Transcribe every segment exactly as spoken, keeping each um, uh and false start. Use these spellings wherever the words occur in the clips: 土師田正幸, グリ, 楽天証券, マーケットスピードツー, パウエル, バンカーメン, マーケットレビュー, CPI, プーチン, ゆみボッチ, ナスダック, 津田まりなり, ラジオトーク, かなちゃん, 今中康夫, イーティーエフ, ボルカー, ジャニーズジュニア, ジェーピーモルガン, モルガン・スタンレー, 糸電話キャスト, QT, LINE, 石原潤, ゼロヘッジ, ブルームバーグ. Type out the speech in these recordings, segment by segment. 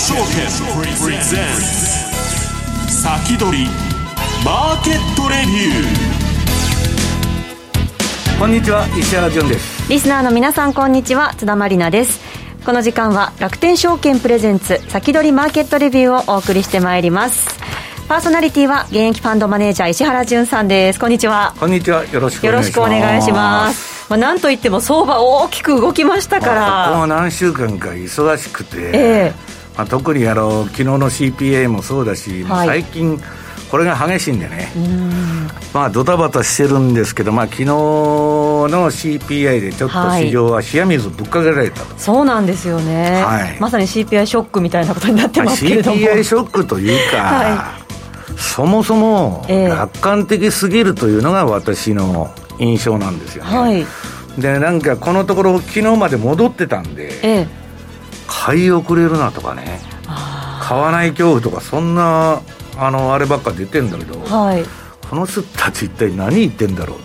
証券プレゼンツ先取りマーケットレビュー。こんにちは、石原潤です。リスナーの皆さんこんにちは、津田まりなです。この時間は楽天証券プレゼンツ先取りマーケットレビューをお送りしてまいります。パーソナリティは現役ファンドマネージャー石原潤さんです。こんにちは。こんにちは。よろしくお願いします。よろしくお願いします。まあ、なんといっても相場大きく動きましたから。まあ、ここ何週間か忙しくて、えーまあ、特にあの昨日の シーピーアイ もそうだし、はい、最近これが激しいんでね。うんまあドタバタしてるんですけど、まあ昨日の シーピーアイ でちょっと市場は冷や水ぶっかけられたと、はい、そうなんですよね、はい。まさに シーピーアイ ショックみたいなことになってますけれども。まあ、シーピーアイ ショックというか。はいそもそも楽観的すぎるというのが私の印象なんですよね、はい、でなんかこのところ昨日まで戻ってたんで、ええ、買い遅れるなとかね、あ買わない恐怖とかそんな あのあればっか出てんだけど、はい、この人たち一体何言ってんだろう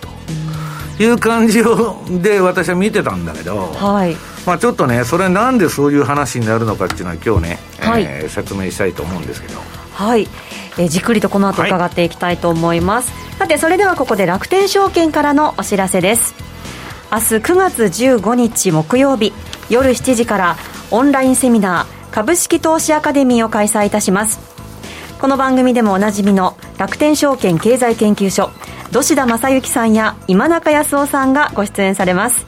という感じをで私は見てたんだけど、はいまあ、ちょっとねそれなんでそういう話になるのかっていうのは今日ね、はいえー、説明したいと思うんですけどはいえー、じっくりとこの後伺っていきたいと思います、はい、さてそれではここで楽天証券からのお知らせです。明日くがつじゅうごにち木曜日夜しちじからオンラインセミナー株式投資アカデミーを開催いたします。この番組でもおなじみの楽天証券経済研究所土師田正幸さんや今中康夫さんがご出演されます。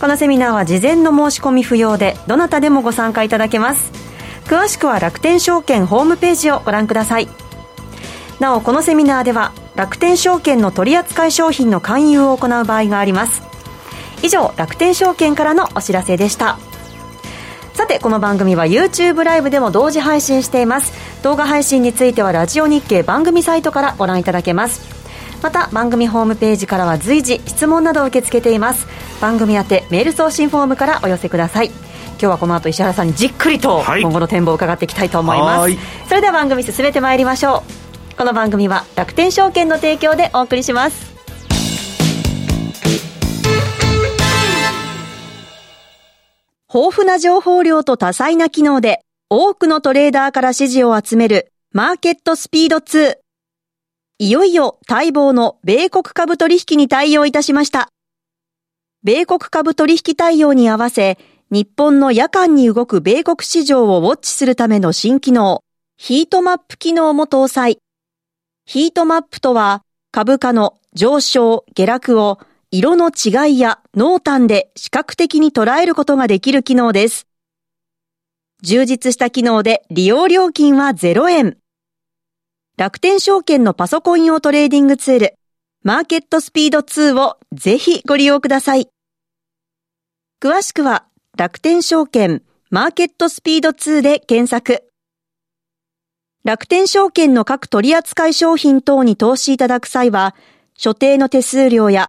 このセミナーは事前の申し込み不要でどなたでもご参加いただけます。詳しくは楽天証券ホームページをご覧ください。なおこのセミナーでは楽天証券の取扱い商品の勧誘を行う場合があります。以上楽天証券からのお知らせでした。さてこの番組は YouTube ライブでも同時配信しています。動画配信についてはラジオ日経番組サイトからご覧いただけます。また番組ホームページからは随時質問などを受け付けています。番組宛てメール送信フォームからお寄せください。今日はこの後石原さんにじっくりと今後の展望を伺っていきたいと思います、はい、それでは番組進めてまいりましょう。この番組は楽天証券の提供でお送りします。豊富な情報量と多彩な機能で多くのトレーダーから支持を集めるマーケットスピードツー。いよいよ待望の米国株取引に対応いたしました。米国株取引対応に合わせ、日本の夜間に動く米国市場をウォッチするための新機能、ヒートマップ機能も搭載。ヒートマップとは株価の上昇、下落を色の違いや濃淡で視覚的に捉えることができる機能です。充実した機能で利用料金はゼロえん。楽天証券のパソコン用トレーディングツール、マーケットスピードツーをぜひご利用ください。詳しくは楽天証券マーケットスピードツーで検索。楽天証券の各取扱い商品等に投資いただく際は、所定の手数料や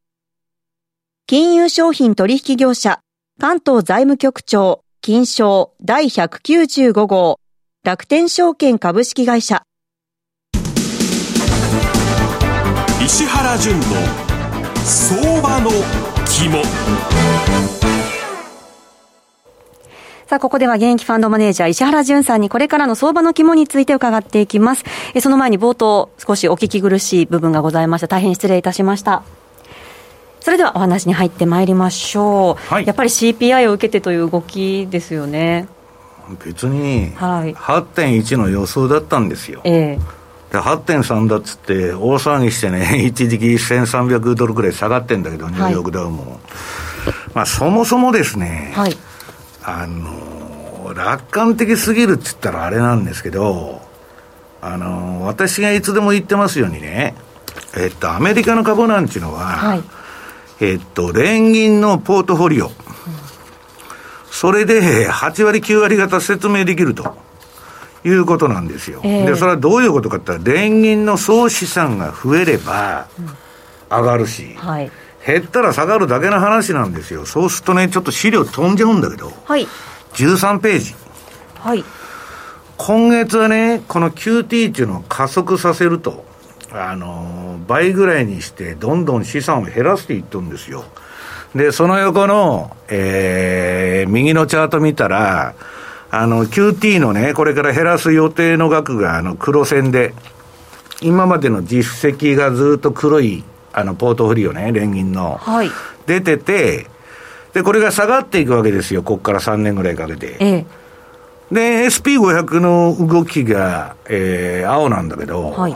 金融商品取引業者、関東財務局長、金商だいひゃくきゅうじゅうごごう、楽天証券株式会社。石原潤の相場の肝。さあここでは現役ファンドマネージャー石原潤さんにこれからの相場の肝について伺っていきます。えその前に冒頭少しお聞き苦しい部分がございました。大変失礼いたしました。それではお話に入ってまいりましょう、はい、やっぱり シーピーアイ を受けてという動きですよね。別に はちてんいち の予想だったんですよ、はいえー、で はちてんさん だっつって大騒ぎしてね一時期せんさんびゃくドルくらい下がってんだけどニューヨークダウも、はいまあ、そもそもですね、はいあの楽観的すぎるって言ったらあれなんですけど、あの私がいつでも言ってますようにね、えっと、アメリカの株なんていうのは、はいえっと、連銀のポートフォリオ、うん、それではち割きゅう割方説明できるということなんですよ、えー、でそれはどういうことかって言ったら連銀の総資産が増えれば上がるし、うんはい、減ったら下がるだけの話なんですよ。そうするとねちょっと資料飛んじゃうんだけど、はい、じゅうさんページ、はい、今月はねこの キューティー っていうのを加速させるとあの倍ぐらいにしてどんどん資産を減らしていっとるんですよ。でその横の、えー、右のチャート見たらあの キューティー のねこれから減らす予定の額があの黒線で今までの実績がずっと黒いあのポートフリオね連銀の、はい、出ててでこれが下がっていくわけですよ。ここからさんねんぐらいかけて、ええ、で エスピーごひゃく の動きが、えー、青なんだけど、はい、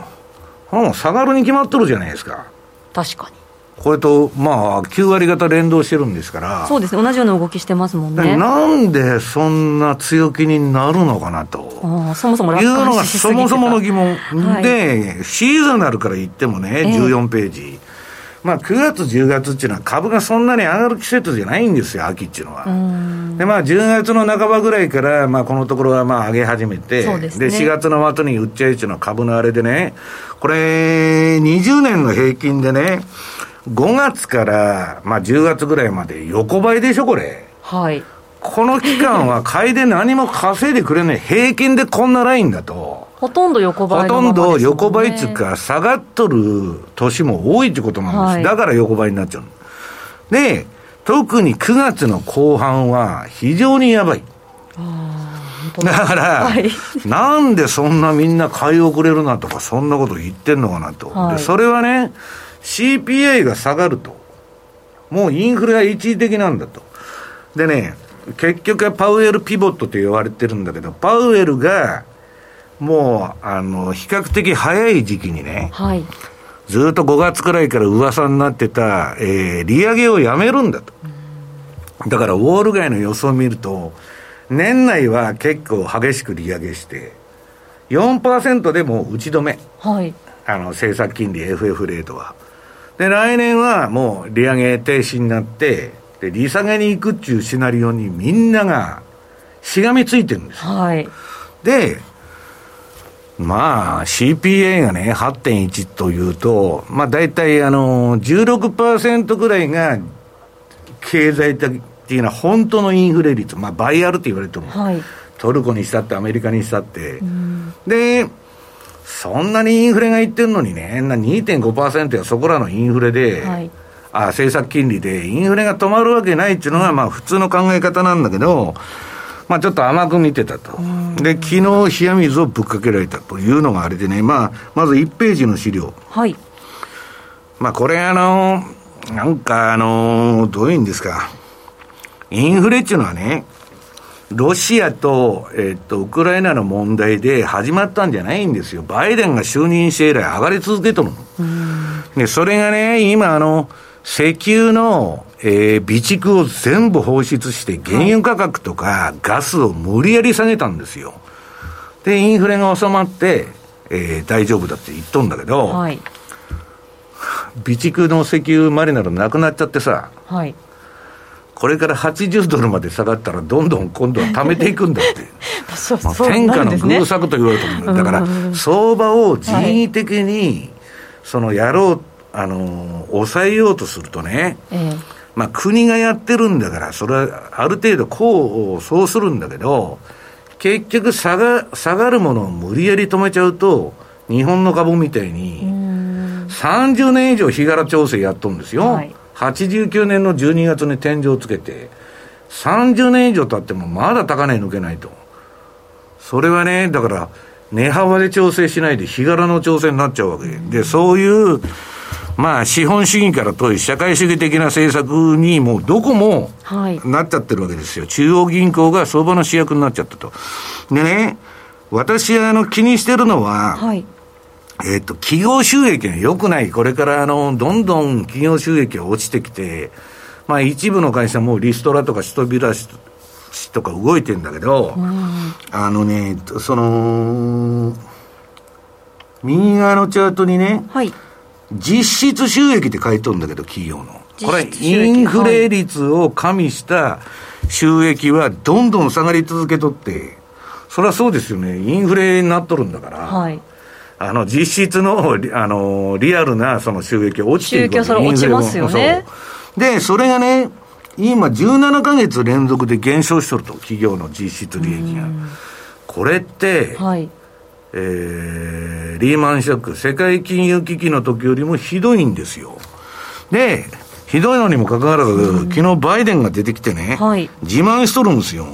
もう下がるに決まっとるじゃないですか。確かにこれとまあきゅう割方連動してるんですから。そうですね同じような動きしてますもんね。なんでそんな強気になるのかなとあそもそも楽観視しすぎてたいうのがそもそもの疑問、はい、でシーズナルから言ってもねじゅうよんページ、えーまあ、くがつじゅうがつっていうのは株がそんなに上がる季節じゃないんですよ秋っていうのは。でまあじゅうがつの半ばぐらいからまあこのところはまあ上げ始めて で,、ね、でしがつの末に売っちゃうっていうのは株のあれでねこれにじゅうねんの平均でねごがつから、まあ、じゅうがつぐらいまで横ばいでしょこれ、はい、この期間は買いで何も稼いでくれない。平均でこんなラインだとほとんど横ばいのままですもんね。ほとんど横ばいっていうか下がっとる年も多いってことなんです、はい、だから横ばいになっちゃう。で特にくがつの後半は非常にやばい。あ本当 だ, だから、はい、なんでそんなみんな買い遅れるなとかそんなこと言ってんのかなと、はい、でそれはねシーピーアイ が下がるともうインフレが一時的なんだと。でね結局はパウエルピボットと言われてるんだけどパウエルがもうあの比較的早い時期にね、はい、ずっとごがつくらいから噂になってた、えー、利上げをやめるんだと。だからウォール街の予想を見ると年内は結構激しく利上げして よんパーセント でもう打ち止め、はい、あの政策金利 エフエフ レートはで来年はもう利上げ停止になってで利下げに行くっていうシナリオにみんながしがみついてるんですよ、はい、でまあ シーピーアイ がね はちてんいち というとまあ大体あの じゅうろくパーセント ぐらいが経済的な本当のインフレ率まあ倍あると言われても、はい、トルコにしたってアメリカにしたってうんでそんなにインフレがいってるのにね にてんごパーセント やそこらのインフレで、はい、あ政策金利でインフレが止まるわけないっていうのがまあ普通の考え方なんだけど、まあ、ちょっと甘く見てたと。で昨日冷や水をぶっかけられたというのがあれでね、まあ、まずいちページの資料、はいまあ、これあのなんかあのどういうんですかインフレっていうのはねロシアと、えー、っとウクライナの問題で始まったんじゃないんですよ。バイデンが就任して以来上がり続けてるのでそれがね今あの石油の、えー、備蓄を全部放出して原油価格とかガスを無理やり下げたんですよ。でインフレが収まって、えー、大丈夫だって言っとんだけど、はい、備蓄の石油マリナルなくなっちゃってさ、はいこれからはちじゅうドルまで下がったらどんどん今度は貯めていくんだってそうそう、ね、天下の偶作と言われてるんだ、だから相場を人為的にそのやろう、あのー、抑えようとするとね、えーまあ、国がやってるんだからそれはある程度こうそうするんだけど結局下が、下がるものを無理やり止めちゃうと日本の株みたいにさんじゅうねん以上日柄調整やっとるんですよ、はいはちじゅうきゅうねんのじゅうにがつに天井をつけてさんじゅうねん以上経ってもまだ高値抜けないとそれはねだから値幅で調整しないで日柄の調整になっちゃうわけでそういうまあ資本主義から遠い社会主義的な政策にもうどこもなっちゃってるわけですよ、はい、中央銀行が相場の主役になっちゃったと。でね私あの気にしてるのは、はいえー、と企業収益が良くないこれからあのどんどん企業収益が落ちてきて、まあ、一部の会社もリストラとか人びらしとか動いてんだけど、うん、あのねその右側のチャートにね、はい、実質収益って書いてるんだけど企業のこれインフレ率を加味した収益はどんどん下がり続けとってそれはそうですよね。インフレになっとるんだから、はい、あの実質 の, あのリアルなその収益が落ちていくわけ。収益はそれ落ちますよね。でそれがね今じゅうななかげつ連続で減少しとると、企業の実質利益が。これって、はい、えー、リーマンショック、世界金融危機の時よりもひどいんですよ。でひどいのにもかかわらず、うん、昨日バイデンが出てきてね、はい、自慢しとるんですよ、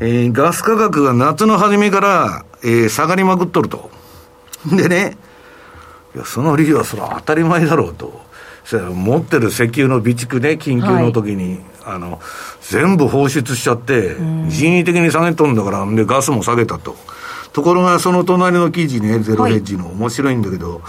えー、ガス価格が夏の初めから、えー、下がりまくっとると。でね、いやその理由はそれは当たり前だろうと。持ってる石油の備蓄ね、緊急の時に、はい、あの全部放出しちゃって、うん、人為的に下げとるんだから、でガスも下げたと。ところがその隣の記事ね、ゼロヘッジの、はい、面白いんだけど、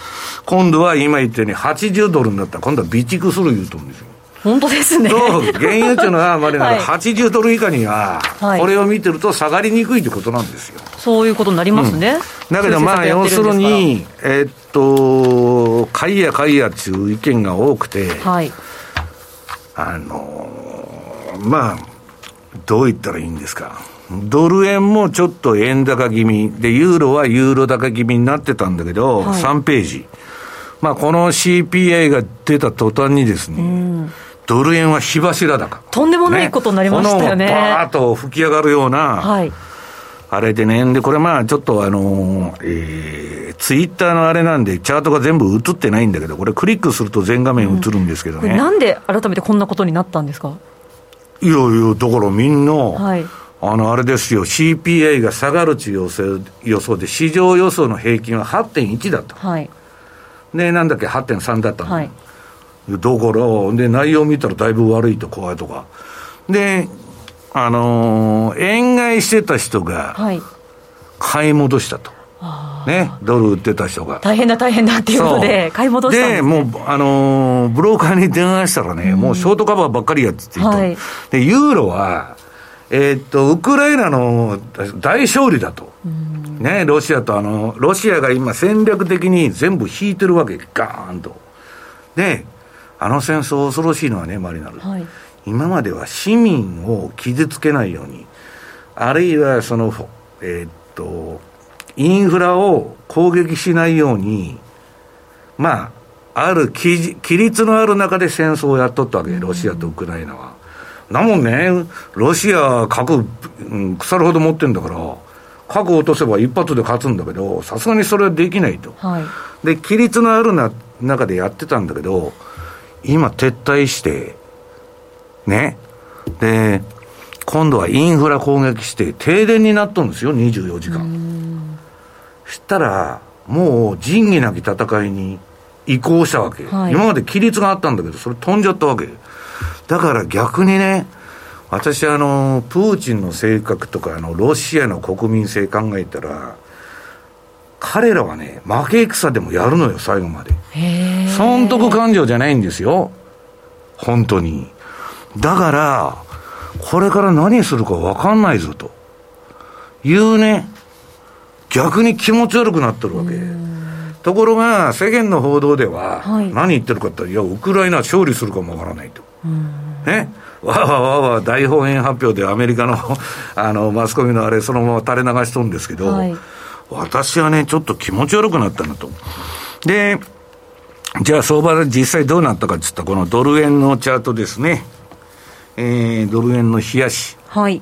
今度は今言ったようにはちじゅうドルになったら今度は備蓄する言うとるんですよ。本当ですね。原油というのはあまりならはちじゅうドル以下にはこれを見てると下がりにくいってことなんですよ、はい、そういうことになりますね、うん、だけどまあ要するにえー、っと買いや買いやっていう意見が多くて、はい、あのまあどう言ったらいいんですか。ドル円もちょっと円高気味で、ユーロはユーロ高気味になってたんだけど、はい、さんページ、まあ、この シーピーアイ が出た途端にですね、うん、ドル円は火柱高、とんでもないことになりましたよね。このバーッと吹き上がるような、はい、あれでね。でこれまあちょっとあの、えー、ツイッターのあれなんでチャートが全部映ってないんだけど、これクリックすると全画面映るんですけどね、うん、なんで改めてこんなことになったんですか。いやいやだからみんな、はい、あのあれですよ、 シーピーアイ が下がるという予想、予想で市場予想の平均は はちてんいち だった、はい、でなんだっけ はちてんさん だったの、はい、だからで内容見たらだいぶ悪いと怖いとかで、あのー、円買いしてた人が買い戻したと、はいね、ドル売ってた人が大変だ大変だっていうことで買い戻したんです、ね、でもう、あのー、ブローカーに電話したらね、うん、もうショートカバーばっかりやってて、はい、でユーロはえー、っとウクライナの大勝利だと、うん、ね、ロシアとあのロシアが今戦略的に全部引いてるわけ、ガーンと。であの戦争恐ろしいのはね、マリナル、はい、今までは市民を傷つけないように、あるいはそのえー、っとインフラを攻撃しないように、まあある規律のある中で戦争をやっとったわけ、ロシアとウクライナは。うんなもんね、ロシア核、うん、腐るほど持ってんだから核を落とせば一発で勝つんだけど、さすがにそれはできないと、はい、で規律のあるな中でやってたんだけど、今撤退してね、で今度はインフラ攻撃して停電になっとるんですよ、にじゅうよじかん。うーんしたらもう仁義なき戦いに移行したわけ、はい、今まで規律があったんだけどそれ飛んじゃったわけだから逆にね、私あのプーチンの性格とかあのロシアの国民性考えたら、彼らはね負け戦でもやるのよ、最後まで。へー、損得感情じゃないんですよ本当に。だからこれから何するか分かんないぞというね、逆に気持ち悪くなってるわけ。ところが世間の報道では、はい、何言ってるかって言ったら、いやウクライナは勝利するかもわからないと、うんね、わわわわ大本営発表でアメリカ の, あのマスコミのあれそのまま垂れ流しとるんですけど、はい、私はねちょっと気持ち悪くなったなと。でじゃあ相場で実際どうなったかって言ったら、このドル円のチャートですね、えー、ドル円の冷やし、はい、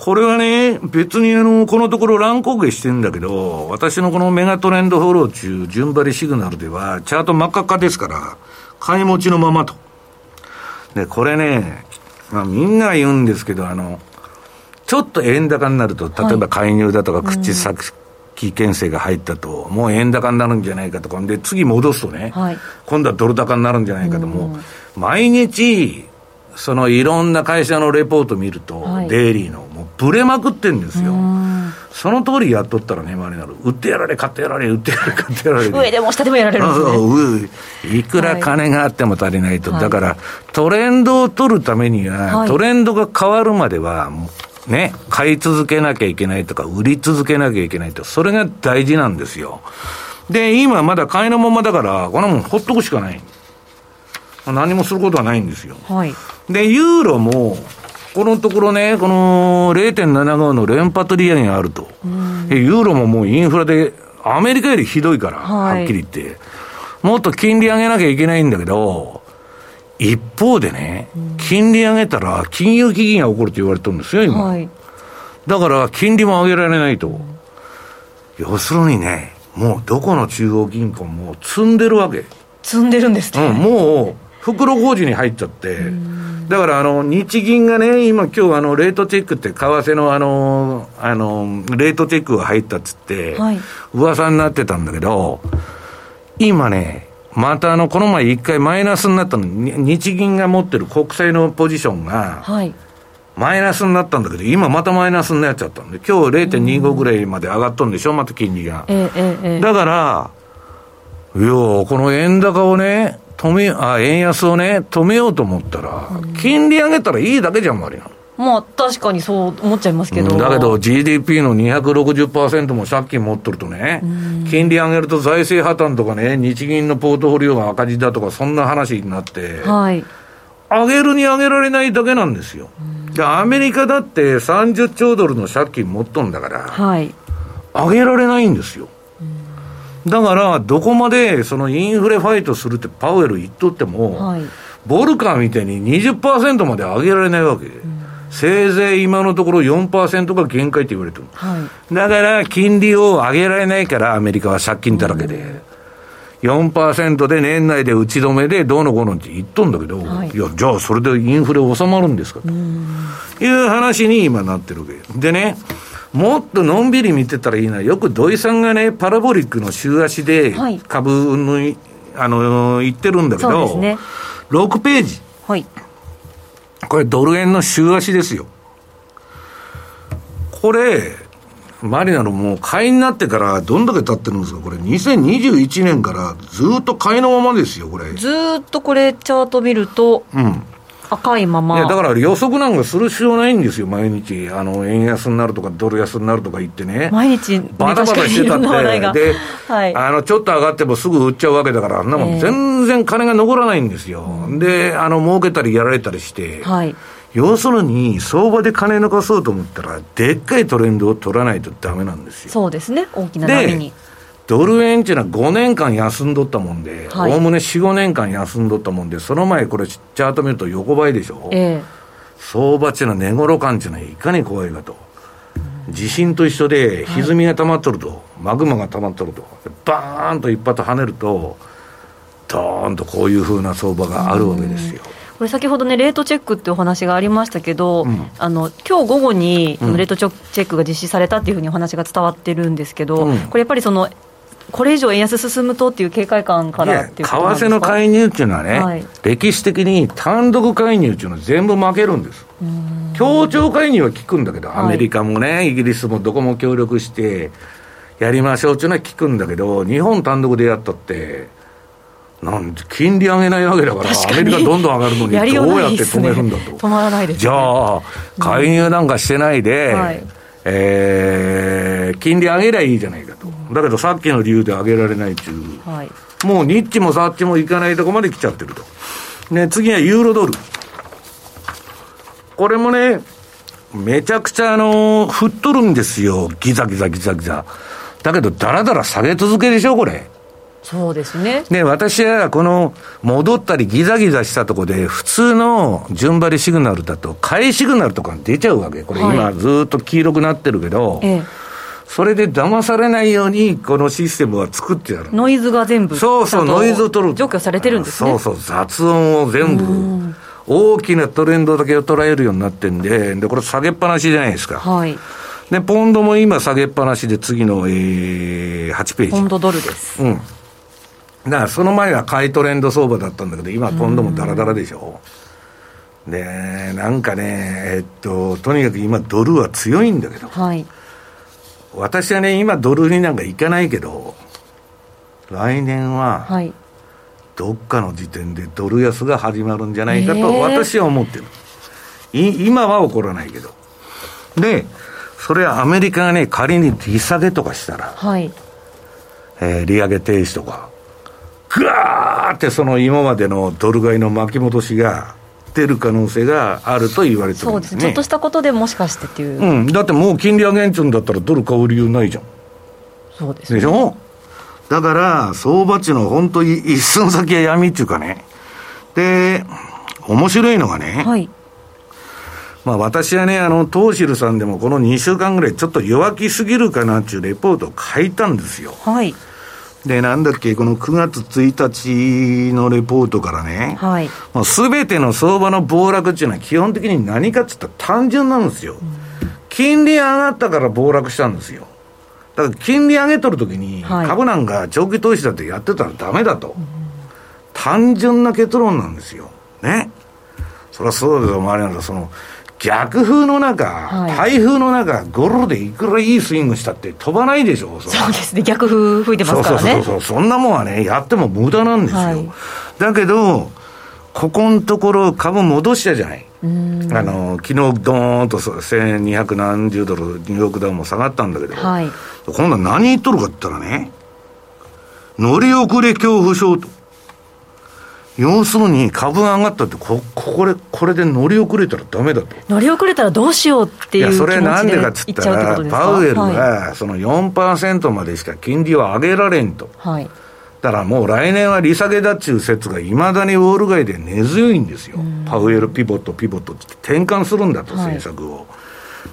これはね別にあのこのところ乱高下してるんだけど、私のこのメガトレンドフォロー中順張りシグナルではチャート真っ赤っかですから、買い持ちのままと。でこれね、まあ、みんなが言うんですけど、あのちょっと円高になると、例えば介入だとか口先牽制が入ったと、うん、もう円高になるんじゃないかとかで次戻すとね、はい、今度はドル高になるんじゃないかと、もう毎日そのいろんな会社のレポート見ると、はい、デイリーのもうブレまくってんですよ。その通りやっとったらね、マリナル売ってやられ買ってやられ売ってやられ買ってやられ上でも下でもやられるんですね。そうそう、いくら金があっても足りないと、はい、だからトレンドを取るためには、はい、トレンドが変わるまではもう、ね、買い続けなきゃいけないとか売り続けなきゃいけないと、それが大事なんですよ。で今まだ買いのままだから、このもんほっとくしかない、何もすることはないんですよ、はい、でユーロもこのところね、この れいてんななご の連発利上げがあると、うん、ユーロももうインフラでアメリカよりひどいから、はい、はっきり言ってもっと金利上げなきゃいけないんだけど、一方でね、金利上げたら金融危機が起こると言われてるんですよ今、はい、だから金利も上げられないと、要するにね、もうどこの中央銀行も積んでるわけ、積んでるんですね、うん、もう袋小路に入っちゃって、だからあの日銀がね、今今日あのレートチェックって為替のあのあのレートチェックが入ったっつって、はい、噂になってたんだけど、今ねまたあのこの前一回マイナスになったのに、日銀が持ってる国債のポジションがマイナスになったんだけど、今またマイナスになっちゃったんで、今日 れいてんにご ぐらいまで上がったんでしょ、また金利が、ええええ、だからいやこの円高をね止めあ円安をね止めようと思ったら、うん、金利上げたらいいだけじゃん、周りが。まあ確かにそう思っちゃいますけど、うん、だけど ジーディーピー の にひゃくろくじゅっパーセント も借金持っとるとね、うん、金利上げると財政破綻とかね、日銀のポートフォリオが赤字だとかそんな話になって、はい、上げるに上げられないだけなんですよ、うん、でアメリカだってさんじゅっちょうドルの借金持っとんだから、はい、上げられないんですよ。だからどこまでそのインフレファイトするってパウエル言っとっても、はい、ボルカーみたいに にじゅっパーセント まで上げられないわけ、うん、せいぜい今のところ よんパーセント が限界って言われてる、はい、だから金利を上げられないからアメリカは借金だらけで、うん、よんパーセント で年内で打ち止めでどうのこうのって言っとんだけど、はい、いやじゃあそれでインフレ収まるんですかという話に今なってるわけでね、もっとのんびり見てたらいいな。よく土井さんがね、パラボリックの週足で株の、はい、あの言ってるんだけど、そうですね、ろくページ、はい、これドル円の週足ですよ。これマリナのもう買いになってからどんだけ経ってるんですか。これにせんにじゅういちねんからずっと買いのままですよ。これずっとこれチャート見ると、うん、赤いまま。いやだから予測なんかする必要ないんですよ。毎日あの円安になるとかドル安になるとか言ってね、毎日バタバタしてたってで、はい、あのちょっと上がってもすぐ売っちゃうわけだから、あんなもん全然金が残らないんですよ、えー、であの儲けたりやられたりして、はい、要するに相場で金残そうと思ったらでっかいトレンドを取らないとダメなんですよ。そうですね、大きな波に。ドル円っていうのはごねんかん休んどったもんで、おおむね よん、ごねんかん休んどったもんで、その前これチャート見ると横ばいでしょ、えー、相場っていうのは寝頃感っていうのはいかに怖いかと、地震と一緒で歪みが溜まっとると、はい、マグマが溜まっとると、バーンと一発跳ねるとドーンとこういう風な相場があるわけですよ。これ先ほどねレートチェックってお話がありましたけど、うん、あの今日午後にレートチェックが実施されたっていう風にお話が伝わってるんですけど、うん、これやっぱりそのこれ以上円安進むとっていう警戒感からっていうことなんですか。為替の介入っていうのはね、はい、歴史的に単独介入っていうのは全部負けるんです。うーん、協調介入は効くんだけど、アメリカもね、はい、イギリスもどこも協力してやりましょうっていうのは効くんだけど、日本単独でやったってなん金利上げないわけだから、アメリカどんどん上がるのにどうやって止めるんだと、ね、止まらないです、ね、じゃあ介入なんかしてないで、うん、はい、えー、金利上げりゃいいじゃないかと。だけどさっきの理由で上げられないという、はい、もうニッチもサッチもいかないとこまで来ちゃってると、ね、次はユーロドル。これもねめちゃくちゃあの振っとるんですよ、ギザギザギザギザだけど、だらだら下げ続けでしょこれ。そうですね。ね、私はこの戻ったりギザギザしたとこで普通の順張りシグナルだと買いシグナルとか出ちゃうわけ。これ今ずっと黄色くなってるけど、はい、ええ、それで騙されないようにこのシステムは作ってある。ノイズが全部、そうそう、ノイズを取る、除去されてるんですね。そうそう、雑音を全部大きなトレンドだけを捉えるようになってんで、でこれ下げっぱなしじゃないですか。はい、でポンドも今下げっぱなしで、次の、えー、はちページ、ポンドドルです。うん、だからその前は買いトレンド相場だったんだけど、今今度もダラダラでしょ。でなんかね、えっととにかく今ドルは強いんだけど、はい、私はね今ドルになんかいかないけど、来年はどっかの時点でドル安が始まるんじゃないかと私は思ってる、えー、今は起こらないけど。でそれはアメリカがね仮に利下げとかしたら、はい、えー、利上げ停止とかぐわーってその今までのドル買いの巻き戻しがってる可能性があると言われてるんですね。そうですね。ちょっとしたことでもしかしてっていう、うん、だってもう金利上げんちゅうんだったらドル買う理由ないじゃん。そうですね。でしょ。だから相場値の本当に一寸先は闇っていうかね。で面白いのがね、はい、まあ、私はね、あのトーシルさんでもこのにしゅうかんぐらいちょっと弱気すぎるかなっていうレポートを書いたんですよ。はい。でなんだっけ、このくがつついたちのレポートからね、はい、もう全ての相場の暴落っていうのは基本的に何かっていったら単純なんですよ、うん、金利上がったから暴落したんですよ。だから金利上げとるときに株なんか長期投資だってやってたらダメだと、はい、単純な結論なんですよね。そりゃそうですよ。周りなんかその逆風の中、はい、台風の中、ゴロでいくらいいスイングしたって飛ばないでしょ。 そ, そうですね。逆風吹いてますからね。そうそうそうそう。そんなもんはね、やっても無駄なんですよ、はい、だけどここのところ株戻したじゃない。うーん、あの昨日ドーンとせんにひゃくなんじゅうドルニューヨークダウンも下がったんだけど、はい、今度は何言っとるかって言ったらね、乗り遅れ恐怖症と、要するに株が上がったって こ, こ, れこれで乗り遅れたらダメだと、乗り遅れたらどうしようっていう気持ちで。いや、それなんでかっつったらパウエルがその よんパーセント までしか金利を上げられんと、はい、だからもう来年は利下げだっちゅう説がいまだにウォール街で根強いんですよ。パウエルピボットピボットって転換するんだと政策を、は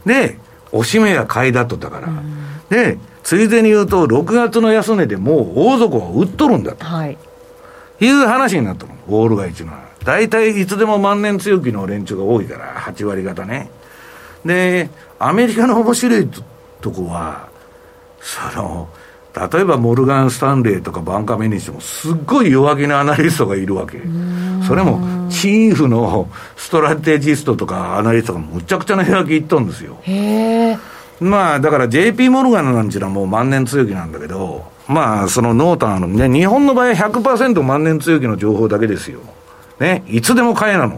い、でおしめや買いだと。だからでついでに言うとろくがつの安値でもう大底は売っとるんだと、はい、いう話になったの。ウォール街っていうのは大体いつでも万年強気の連中が多いから、はち割方ね。でアメリカの面白い と, とこはその例えばモルガン・スタンレーとかバンカーメンにしてもすっごい弱気なアナリストがいるわけ。それもチーフのストラテジストとかアナリストがむちゃくちゃな開きいっとんですよ。へー。まあだから ジェーピー モルガンなんていうのはもう万年強気なんだけど、まあその濃淡あるね。日本の場合は ひゃくパーセント 万年強気の情報だけですよね。いつでも買いなの、うん、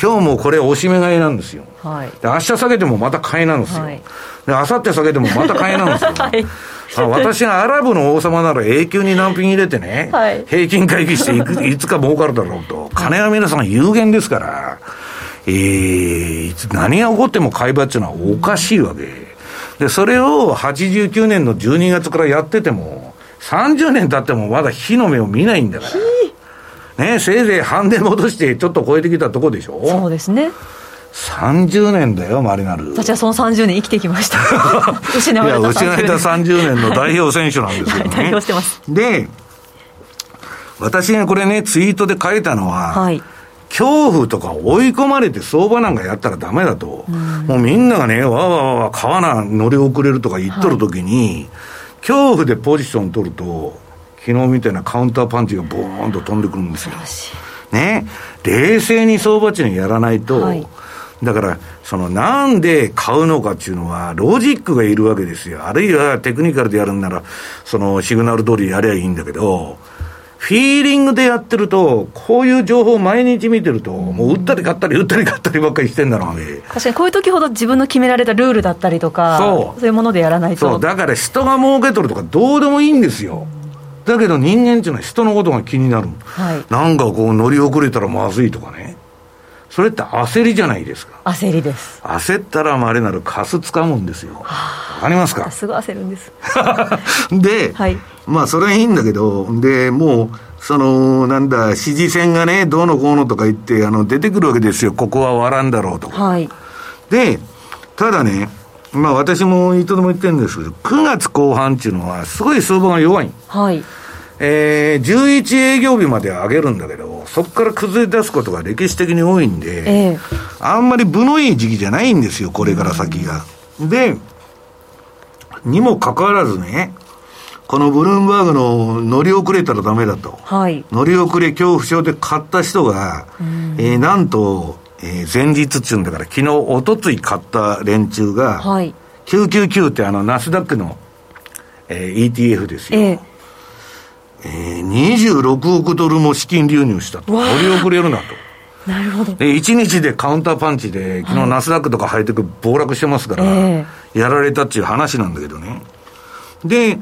今日もこれ押し目買いなんですよ、はい、で明日下げてもまた買いなんですよ、はい、で明後日下げてもまた買いなんですよ、はい、私はアラブの王様なら永久に難品入れてね、はい、平均回帰していくいつか儲かるだろうと。金は皆さん有限ですから、えー、何が起こっても買い場っていうのはおかしいわけで、それをはちじゅうきゅうねんのじゅうにがつからやっててもさんじゅうねん経ってもまだ火の目を見ないんだからね。せいぜい半値戻してちょっと超えてきたとこでしょ。そうですね。さんじゅうねんだよマリナル。私はそのさんじゅうねん生きてきました失われたさんじゅうねん。いや、失われたさんじゅうねんの代表選手なんですよね、はいはい、代表してます。で私がこれねツイートで書いたのは、はい、恐怖とか追い込まれて相場なんかやったらダメだと、うん、もうみんながねわわわわ買わな乗り遅れるとか言っとるときに、はい、恐怖でポジション取ると昨日みたいなカウンターパンチがボーンと飛んでくるんですよ、ね、冷静に相場値にやらないと、はい、だからそのなんで買うのかっていうのはロジックがいるわけですよ。あるいはテクニカルでやるんならそのシグナル通りやればいいんだけど、フィーリングでやってるとこういう情報を毎日見てるともう売ったり買ったり売ったり買ったりばっかりしてんだろうね。確かにこういう時ほど自分の決められたルールだったりとかそう、そういうものでやらないと。そうだから人が儲けとるとかどうでもいいんですよ。だけど人間っていうのは人のことが気になる、はい、なんかこう乗り遅れたらまずいとかね。それって焦りじゃないですか。焦りです。焦ったらまれなるカス掴むんですよ。わかりますか。すぐ焦るんですで、はい、まあそれはいいんだけど、でもうそのなんだ支持線がねどうのこうのとか言ってあの出てくるわけですよ。ここは笑んだろうとか、はい、でただね、まあ私もいつでも言ってるんですけどくがつこう半っていうのはすごい相場が弱い、はい、えー、じゅういちえいぎょうびまで上げるんだけどそこから崩れ出すことが歴史的に多いんで、えー、あんまり分のいい時期じゃないんですよこれから先が。でにもかかわらずねこのブルームバーグの乗り遅れたらダメだと、はい、乗り遅れ恐怖症で買った人が、えー、なんと、えー、前日っちゅうんだから昨日おとつい買った連中が、はい、きゅうきゅうきゅうってあのナスダックの、えー、イーティーエフ ですよ、えーえー、にじゅうろくおくドルも資金流入したと。乗り遅れるなと。なるほど。でいちにちでカウンターパンチで昨日ナスダックとかハイテク暴落してますから、えー、やられたっていう話なんだけどね。で、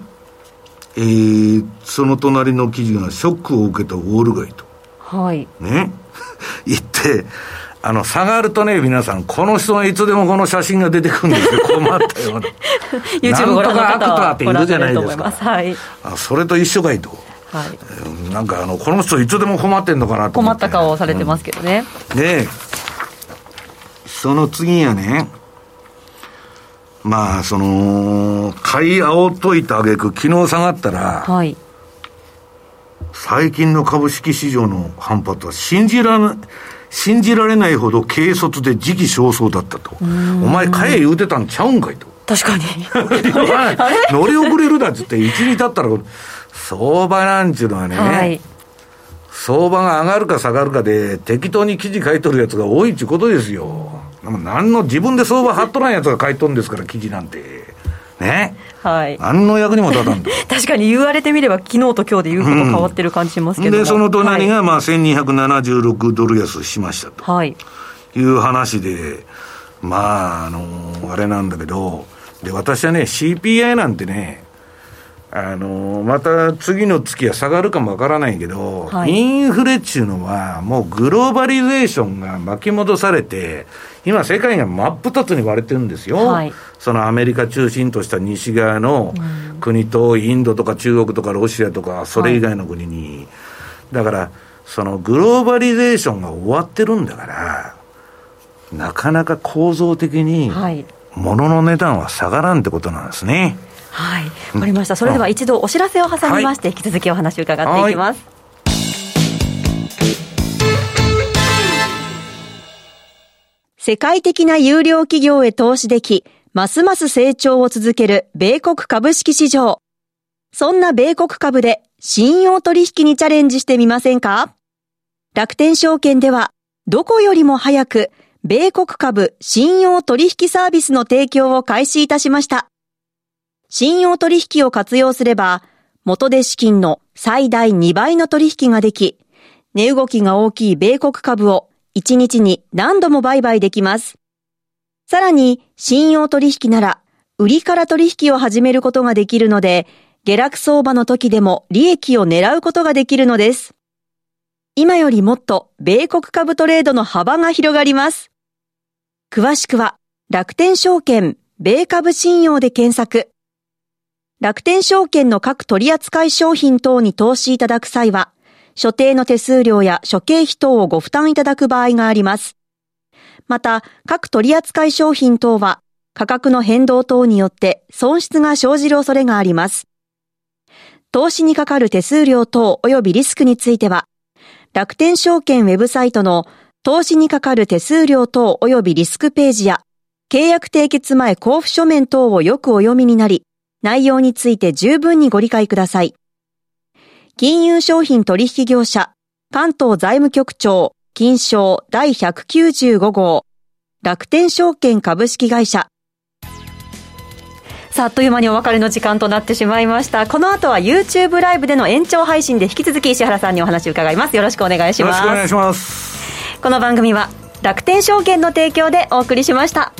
えー、その隣の記事がショックを受けたウォール街と、はいね、言ってあの下がるとね、皆さんこの人はいつでもこの写真が出てくるんですよ。困ったようななんとかアクターっているじゃないですか。はい、あそれと一緒がいいと、はい、なんかあのこの人いつでも困ってんのかなと思って困った顔をされてますけどね、うん、でその次やね、まあその買い煽っといた挙句昨日下がったら、はい、最近の株式市場の反発は信じられない信じられないほど軽率で時期尚早だったと。お前買え言うてたんちゃうんかいと。確かに乗り遅れるだっつって一日経ったら相場なんちゅうのはね、はい、相場が上がるか下がるかで適当に記事書いとるやつが多いっちゅうことですよ。何の自分で相場張っとらんやつが書いとるんですから記事なんてね、はい、何の役にも立たんと確かに言われてみれば昨日と今日で言うこと変わってる感じしますけども、うん、でその隣がまあせんにひゃくななじゅうろくドル安しましたと、はい、いう話でまああのあれなんだけど、で私はね シーピーアイ なんてねあのまた次の月は下がるかもわからないけど、はい、インフレっちゅうのはもうグローバリゼーションが巻き戻されて今世界が真っ二つに割れてるんですよ、はい、そのアメリカ中心とした西側の国とインドとか中国とかロシアとかそれ以外の国に、はい、だからそのグローバリゼーションが終わってるんだからなかなか構造的に物の値段は下がらんってことなんですね。はい、わかりました。それでは一度お知らせを挟みまして、はい、引き続きお話を伺っていきます、はい、世界的な優良企業へ投資できますます成長を続ける米国株式市場。そんな米国株で信用取引にチャレンジしてみませんか。楽天証券ではどこよりも早く米国株信用取引サービスの提供を開始いたしました。信用取引を活用すれば、元手資金の最大にばいの取引ができ、値動きが大きい米国株をいちにちに何度も売買できます。さらに、信用取引なら、売りから取引を始めることができるので、下落相場の時でも利益を狙うことができるのです。今よりもっと米国株トレードの幅が広がります。詳しくは、楽天証券、米株信用で検索。楽天証券の各取扱い商品等に投資いただく際は、所定の手数料や諸経費等をご負担いただく場合があります。また、各取扱い商品等は、価格の変動等によって損失が生じる恐れがあります。投資にかかる手数料等及びリスクについては、楽天証券ウェブサイトの投資にかかる手数料等及びリスクページや、契約締結前交付書面等をよくお読みになり、内容について十分にご理解ください。金融商品取引業者、関東財務局長、金商だいひゃくきゅうじゅうごごう、楽天証券株式会社。さあ、あっという間にお別れの時間となってしまいました。この後は YouTube ライブでの延長配信で引き続き石原さんにお話を伺います。よろしくお願いします。よろしくお願いします。この番組は楽天証券の提供でお送りしました。